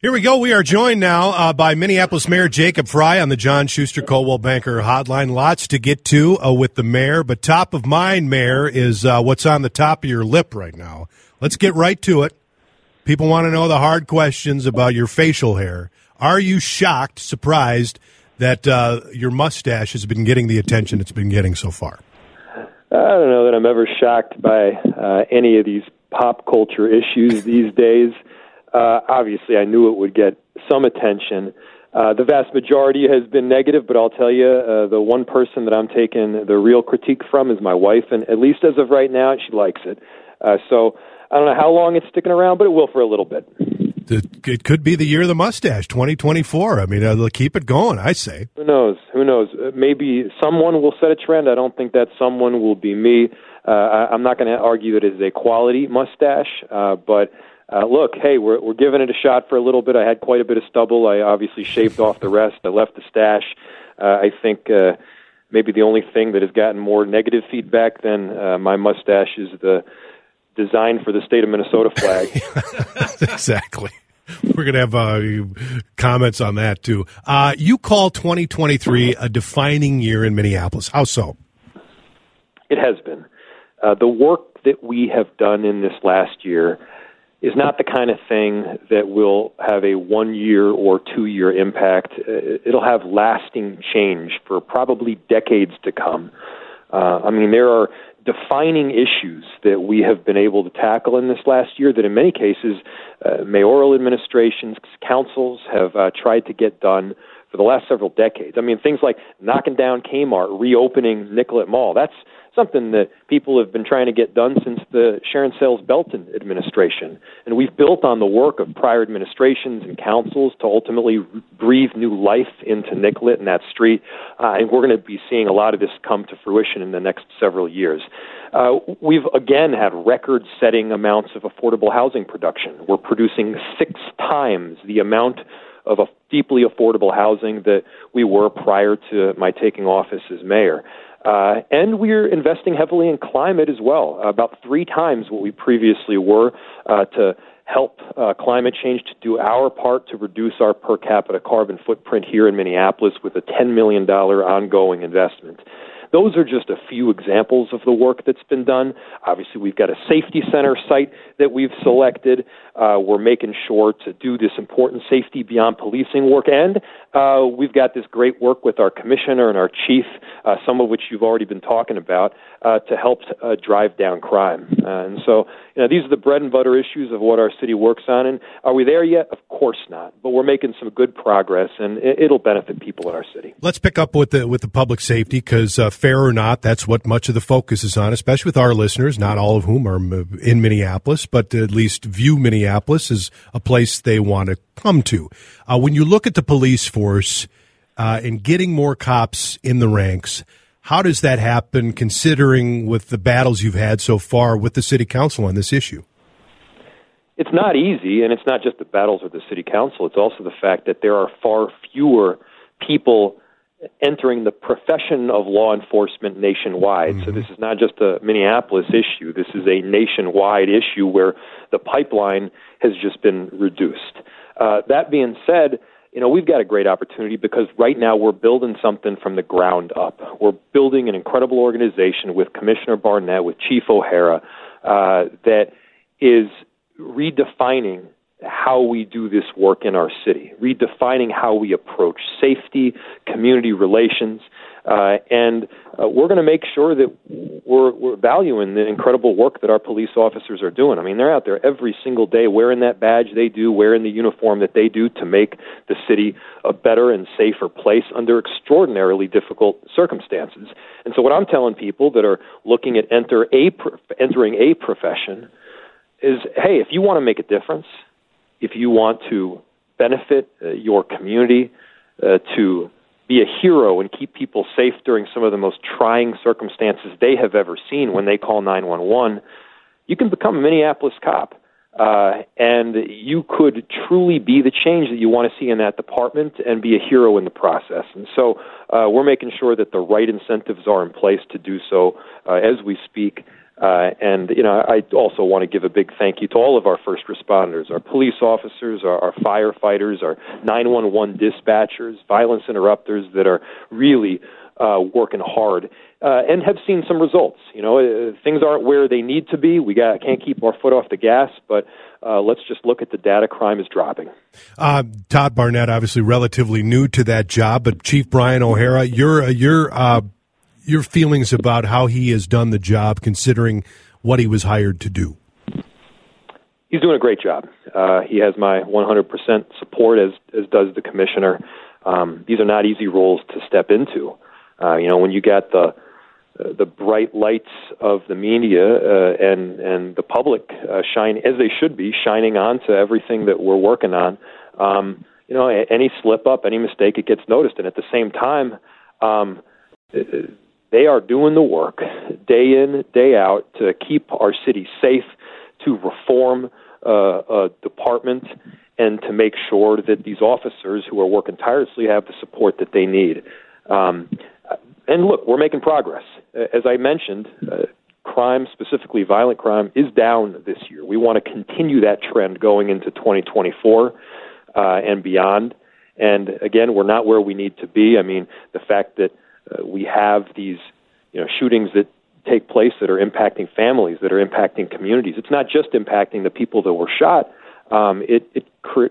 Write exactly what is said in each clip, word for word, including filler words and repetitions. Here we go. We are joined now uh, by Minneapolis Mayor Jacob Frey on the John Schuster Coldwell Banker Hotline. Lots to get to uh, with the mayor, but top of mind, Mayor, is uh, what's on the top of your lip right now. Let's get right to it. People want to know the hard questions about your facial hair. Are you shocked, surprised that uh, your mustache has been getting the attention it's been getting so far? I don't know that I'm ever shocked by uh, any of these pop culture issues these days. Uh, obviously, I knew it would get some attention. Uh, the vast majority has been negative, but I'll tell you, uh, the one person that I'm taking the real critique from is my wife, and at least as of right now, she likes it. Uh, so I don't know how long it's sticking around, but it will for a little bit. It could be the year of the mustache, twenty twenty-four. I mean, they'll keep it going, I say. Who knows? Who knows? Maybe someone will set a trend. I don't think that someone will be me. Uh, I'm not going to argue that it is a quality mustache, uh, but... Uh, look, hey, we're we're giving it a shot for a little bit. I had quite a bit of stubble. I obviously shaved off the rest. I left the stash. Uh, I think uh, maybe the only thing that has gotten more negative feedback than uh, my mustache is the design for the state of Minnesota flag. Exactly. We're going to have uh, comments on that, too. Uh, you call twenty twenty-three a defining year in Minneapolis. How so? It has been. Uh, the work that we have done in this last year is not the kind of thing that will have a one-year or two-year impact. It'll have lasting change for probably decades to come. Uh, I mean, there are defining issues that we have been able to tackle in this last year that in many cases uh, mayoral administrations, councils have uh, tried to get done for the last several decades. I mean, things like knocking down Kmart, reopening Nicollet Mall, that's something that people have been trying to get done since the Sharon Sayles Belton administration. And we've built on the work of prior administrations and councils to ultimately breathe new life into Nicollet and that street. Uh, and we're going to be seeing a lot of this come to fruition in the next several years. Uh, we've, again, had record-setting amounts of affordable housing production. We're producing six times the amount of a deeply affordable housing that we were prior to my taking office as mayor. Uh, and we're investing heavily in climate as well, about three times what we previously were uh, to help uh, climate change, to do our part to reduce our per capita carbon footprint here in Minneapolis with a ten million dollars ongoing investment. Those are just a few examples of the work that's been done. Obviously, we've got a safety center site that we've selected. Uh, we're making sure to do this important safety beyond policing work. And uh, we've got this great work with our commissioner and our chief, uh, some of which you've already been talking about, uh, to help uh, drive down crime. Uh, and so, you know, these are the bread and butter issues of what our city works on. And are we there yet? Of course not. But we're making some good progress, and it'll benefit people in our city. Let's pick up with the, with the public safety, because uh, fair or not, that's what much of the focus is on, especially with our listeners, not all of whom are in Minneapolis, but at least view Minneapolis is a place they want to come to. Uh, when you look at the police force uh, and getting more cops in the ranks, how does that happen considering with the battles you've had so far with the city council on this issue? It's not easy, and it's not just the battles with the city council. It's also the fact that there are far fewer people entering the profession of law enforcement nationwide. Mm-hmm. So this is not just a Minneapolis issue. This is a nationwide issue where the pipeline has just been reduced. Uh, that being said, you know, we've got a great opportunity because right now we're building something from the ground up. We're building an incredible organization with Commissioner Barnett, with Chief O'Hara, uh, that is redefining how we do this work in our city, redefining how we approach safety, community relations, uh, and uh, we're going to make sure that we're, we're valuing the incredible work that our police officers are doing. I mean, they're out there every single day wearing that badge they do, wearing the uniform that they do to make the city a better and safer place under extraordinarily difficult circumstances. And so what I'm telling people that are looking at enter a prof- entering a profession is, hey, if you want to make a difference, if you want to benefit uh, your community, uh, to be a hero and keep people safe during some of the most trying circumstances they have ever seen when they call nine one one, you can become a Minneapolis cop. Uh, and you could truly be the change that you want to see in that department and be a hero in the process. And so uh, we're making sure that the right incentives are in place to do so uh, as we speak. Uh, and, you know, I also want to give a big thank you to all of our first responders, our police officers, our, our firefighters, our nine one one dispatchers, violence interrupters that are really uh, working hard uh, and have seen some results. You know, uh, things aren't where they need to be. We got, can't keep our foot off the gas, but uh, let's just look at the data. Crime is dropping. Uh, Todd Barnett, obviously relatively new to that job, but Chief Brian O'Hara, you're, you're uh your feelings about how he has done the job, considering what he was hired to do. He's doing a great job. Uh, he has my one hundred percent support, as as does the commissioner. Um, these are not easy roles to step into. Uh, you know, when you got the uh, the bright lights of the media uh, and and the public uh, shine as they should be shining on to everything that we're working on. Um, you know, any slip up, any mistake, it gets noticed, and at the same time. Um, it, They are doing the work day in, day out to keep our city safe, to reform uh, a department, and to make sure that these officers who are working tirelessly have the support that they need. Um, and look, we're making progress. As I mentioned, uh, crime, specifically violent crime, is down this year. We want to continue that trend going into twenty twenty-four uh, and beyond. And again, we're not where we need to be. I mean, the fact that Uh, we have these, you know, shootings that take place that are impacting families, that are impacting communities. It's not just impacting the people that were shot. Um, it it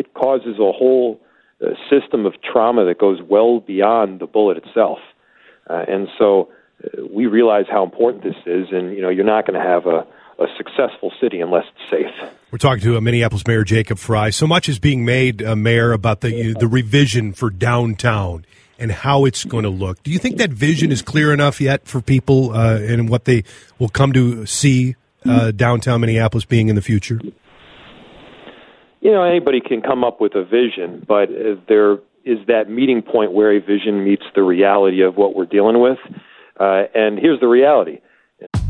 it causes a whole uh, system of trauma that goes well beyond the bullet itself. Uh, and so uh, we realize how important this is. And you know, you're not going to have a. a successful city unless it's safe. We're talking to uh, Minneapolis Mayor Jacob Frey. So much is being made, uh, Mayor, about the uh, the revision for downtown and how it's going to look. Do you think that vision is clear enough yet for people uh, and what they will come to see uh, downtown Minneapolis being in the future? You know, anybody can come up with a vision, but uh, there is that meeting point where a vision meets the reality of what we're dealing with. Uh, and here's the reality.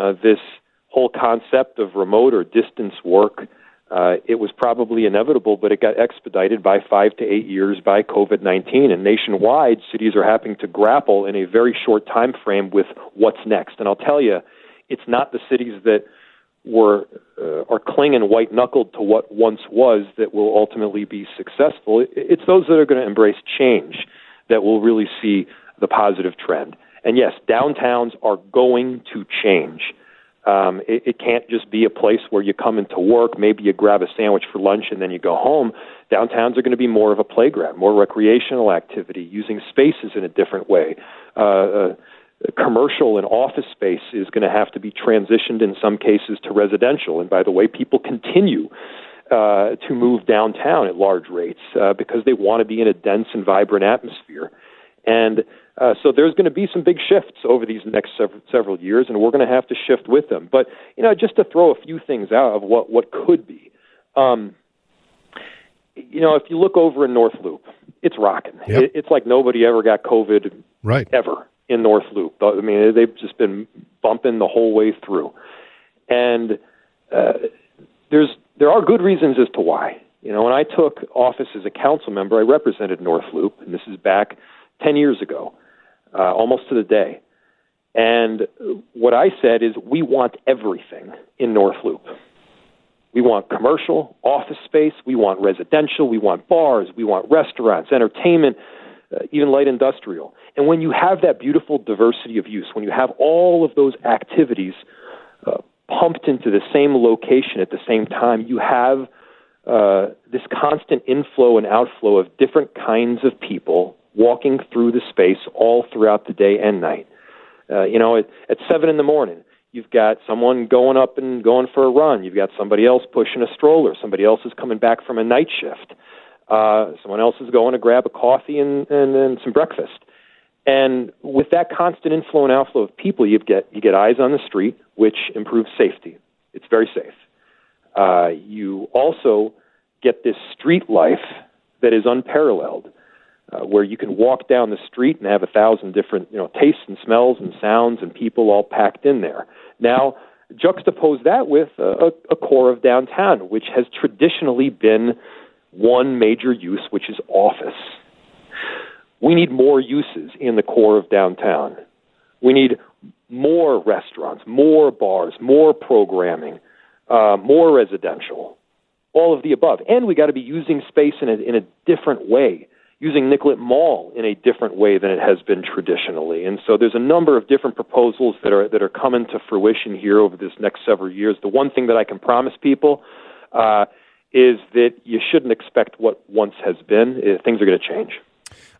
Uh, this whole concept of remote or distance work, uh, it was probably inevitable, but it got expedited by five to eight years by covid nineteen. And nationwide, cities are having to grapple in a very short time frame with what's next. And I'll tell you, it's not the cities that were uh, are clinging white-knuckled to what once was that will ultimately be successful. It's those that are going to embrace change that will really see the positive trend. And yes, downtowns are going to change. Um, it, it can't just be a place where you come into work, maybe you grab a sandwich for lunch, and then you go home. Downtowns are going to be more of a playground, more recreational activity, using spaces in a different way. Uh, uh, commercial and office space is going to have to be transitioned in some cases to residential. And by the way, people continue uh, to move downtown at large rates uh, because they want to be in a dense and vibrant atmosphere. And uh, so there's going to be some big shifts over these next sev- several years, and we're going to have to shift with them. But, you know, just to throw a few things out of what, what could be, um, you know, if you look over in North Loop, it's rocking. Yep. It, it's like nobody ever got COVID right. ever in North Loop. I mean, they've just been bumping the whole way through. And uh, there's there are good reasons as to why. You know, when I took office as a council member, I represented North Loop, and this is back ten years ago, uh, almost to the day. And what I said is we want everything in North Loop. We want commercial, office space, we want residential, we want bars, we want restaurants, entertainment, uh, even light industrial. And when you have that beautiful diversity of use, when you have all of those activities uh, pumped into the same location at the same time, you have uh, this constant inflow and outflow of different kinds of people walking through the space all throughout the day and night. Uh, you know, at, at seven in the morning, you've got someone going up and going for a run. You've got somebody else pushing a stroller. Somebody else is coming back from a night shift. Uh, someone else is going to grab a coffee and, and, and some breakfast. And with that constant inflow and outflow of people, you get you get eyes on the street, which improves safety. It's very safe. Uh, you also get this street life that is unparalleled, uh, where you can walk down the street and have a thousand different you know tastes and smells and sounds and people all packed in there. Now, juxtapose that with a, a core of downtown, which has traditionally been one major use, which is office. We need more uses in the core of downtown. We need more restaurants, more bars, more programming, uh, more residential, all of the above. And we got to be using space in a, in a different way, using Nicollet Mall in a different way than it has been traditionally. And so there's a number of different proposals that are that are coming to fruition here over this next several years. The one thing that I can promise people uh, is that you shouldn't expect what once has been. Things are going to change.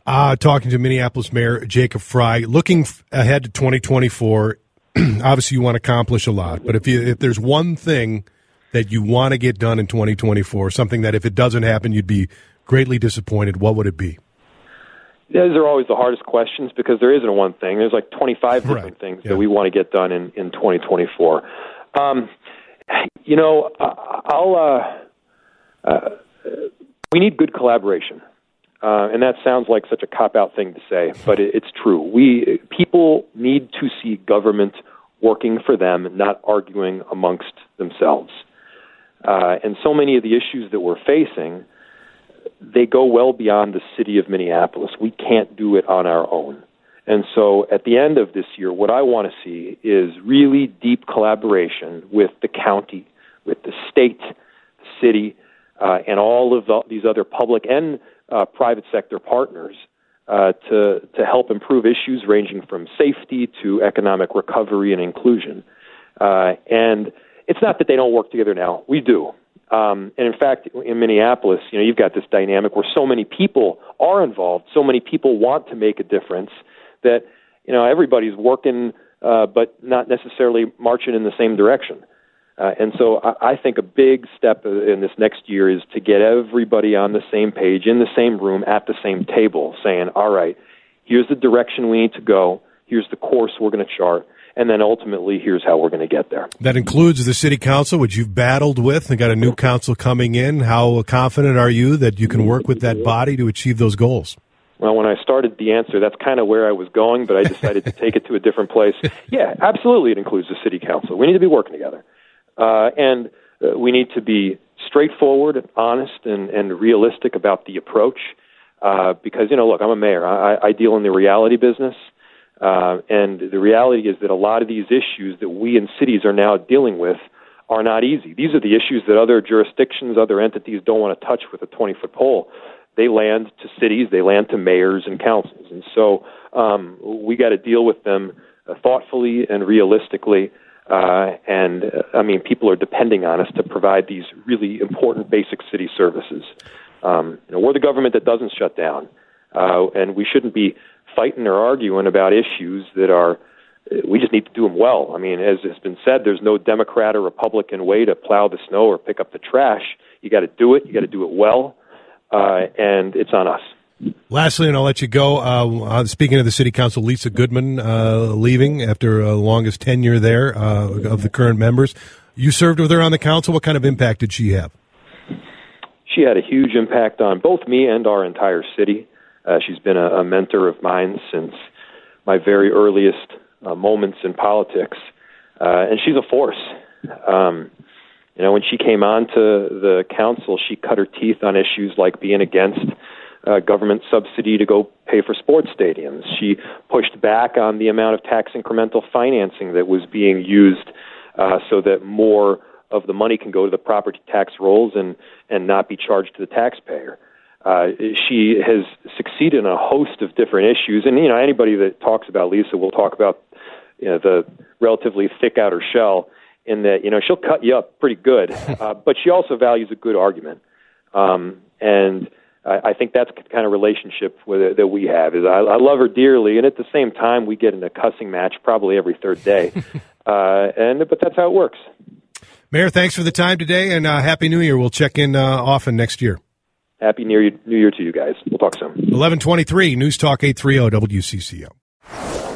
Uh, talking to Minneapolis Mayor Jacob Frey, looking f- ahead to twenty twenty-four, obviously you want to accomplish a lot, but if you, if there's one thing that you want to get done in twenty twenty-four, something that if it doesn't happen, you'd be greatly disappointed, what would it be? Those are always the hardest questions because there isn't one thing. There's like twenty-five different right. things yeah. that we want to get done in, in twenty twenty-four. Um, you know, I'll, uh, uh, we need good collaboration. Uh, and that sounds like such a cop-out thing to say, but it, it's true. We people need to see government working for them, not arguing amongst themselves. Uh, and so many of the issues that we're facing, they go well beyond the city of Minneapolis. We can't do it on our own. And so at the end of this year, what I want to see is really deep collaboration with the county, with the state, the city, uh, and all of the, these other public and Uh, private sector partners uh, to to help improve issues ranging from safety to economic recovery and inclusion. Uh, and it's not that they don't work together now. We do. Um, and in fact, in Minneapolis, you know, you've got this dynamic where so many people are involved, so many people want to make a difference that, you know, everybody's working uh, but not necessarily marching in the same direction. Uh, and so I, I think a big step in this next year is to get everybody on the same page, in the same room, at the same table, saying, all right, here's the direction we need to go, here's the course we're going to chart, and then ultimately here's how we're going to get there. That includes the city council, which you've battled with and got a new council coming in. How confident are you that you can work with that body to achieve those goals? Well, when I started the answer, that's kind of where I was going, but I decided to take it to a different place. Yeah, absolutely it includes the city council. We need to be working together. Uh, and uh, we need to be straightforward, honest, and, and realistic about the approach uh, because, you know, look, I'm a mayor. I, I deal in the reality business, uh, and the reality is that a lot of these issues that we in cities are now dealing with are not easy. These are the issues that other jurisdictions, other entities don't want to touch with a twenty-foot pole. They land to cities. They land to mayors and councils. And so um, we got to deal with them uh, thoughtfully and realistically. Uh, and, uh, I mean, people are depending on us to provide these really important basic city services. Um, you know, we're the government that doesn't shut down, uh, and we shouldn't be fighting or arguing about issues that are, we just need to do them well. I mean, as has been said, there's no Democrat or Republican way to plow the snow or pick up the trash. You got to do it. You got to do it well, uh, and it's on us. Lastly, and I'll let you go, uh, speaking of the city council, Lisa Goodman uh, leaving after the longest tenure there uh, of the current members. You served with her on the council. What kind of impact did she have? She had a huge impact on both me and our entire city. Uh, she's been a, a mentor of mine since my very earliest uh, moments in politics, uh, and she's a force. Um, you know, when she came on to the council, she cut her teeth on issues like being against Uh, government subsidy to go pay for sports stadiums. She pushed back on the amount of tax incremental financing that was being used uh, so that more of the money can go to the property tax rolls and, and not be charged to the taxpayer. Uh, she has succeeded in a host of different issues. And, you know, anybody that talks about Lisa will talk about you know, the relatively thick outer shell in that, you know, she'll cut you up pretty good. Uh, but she also values a good argument. Um, and I, I think that's the kind of relationship with it that we have. Is I, I love her dearly, and at the same time, we get in a cussing match probably every third day. uh, and But that's how it works. Mayor, thanks for the time today, and uh, Happy New Year. We'll check in uh, often next year. Happy New Year, New Year to you guys. We'll talk soon. eleven twenty-three, News Talk eight thirty W C C O.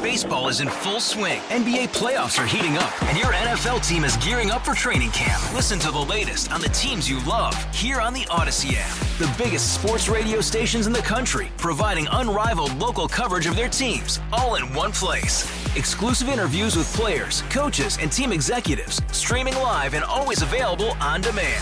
Baseball is in full swing. N B A playoffs are heating up, and your N F L team is gearing up for training camp. Listen to the latest on the teams you love here on the Odyssey app. The biggest sports radio stations in the country, providing unrivaled local coverage of their teams, all in one place. Exclusive interviews with players, coaches, and team executives, streaming live and always available on demand.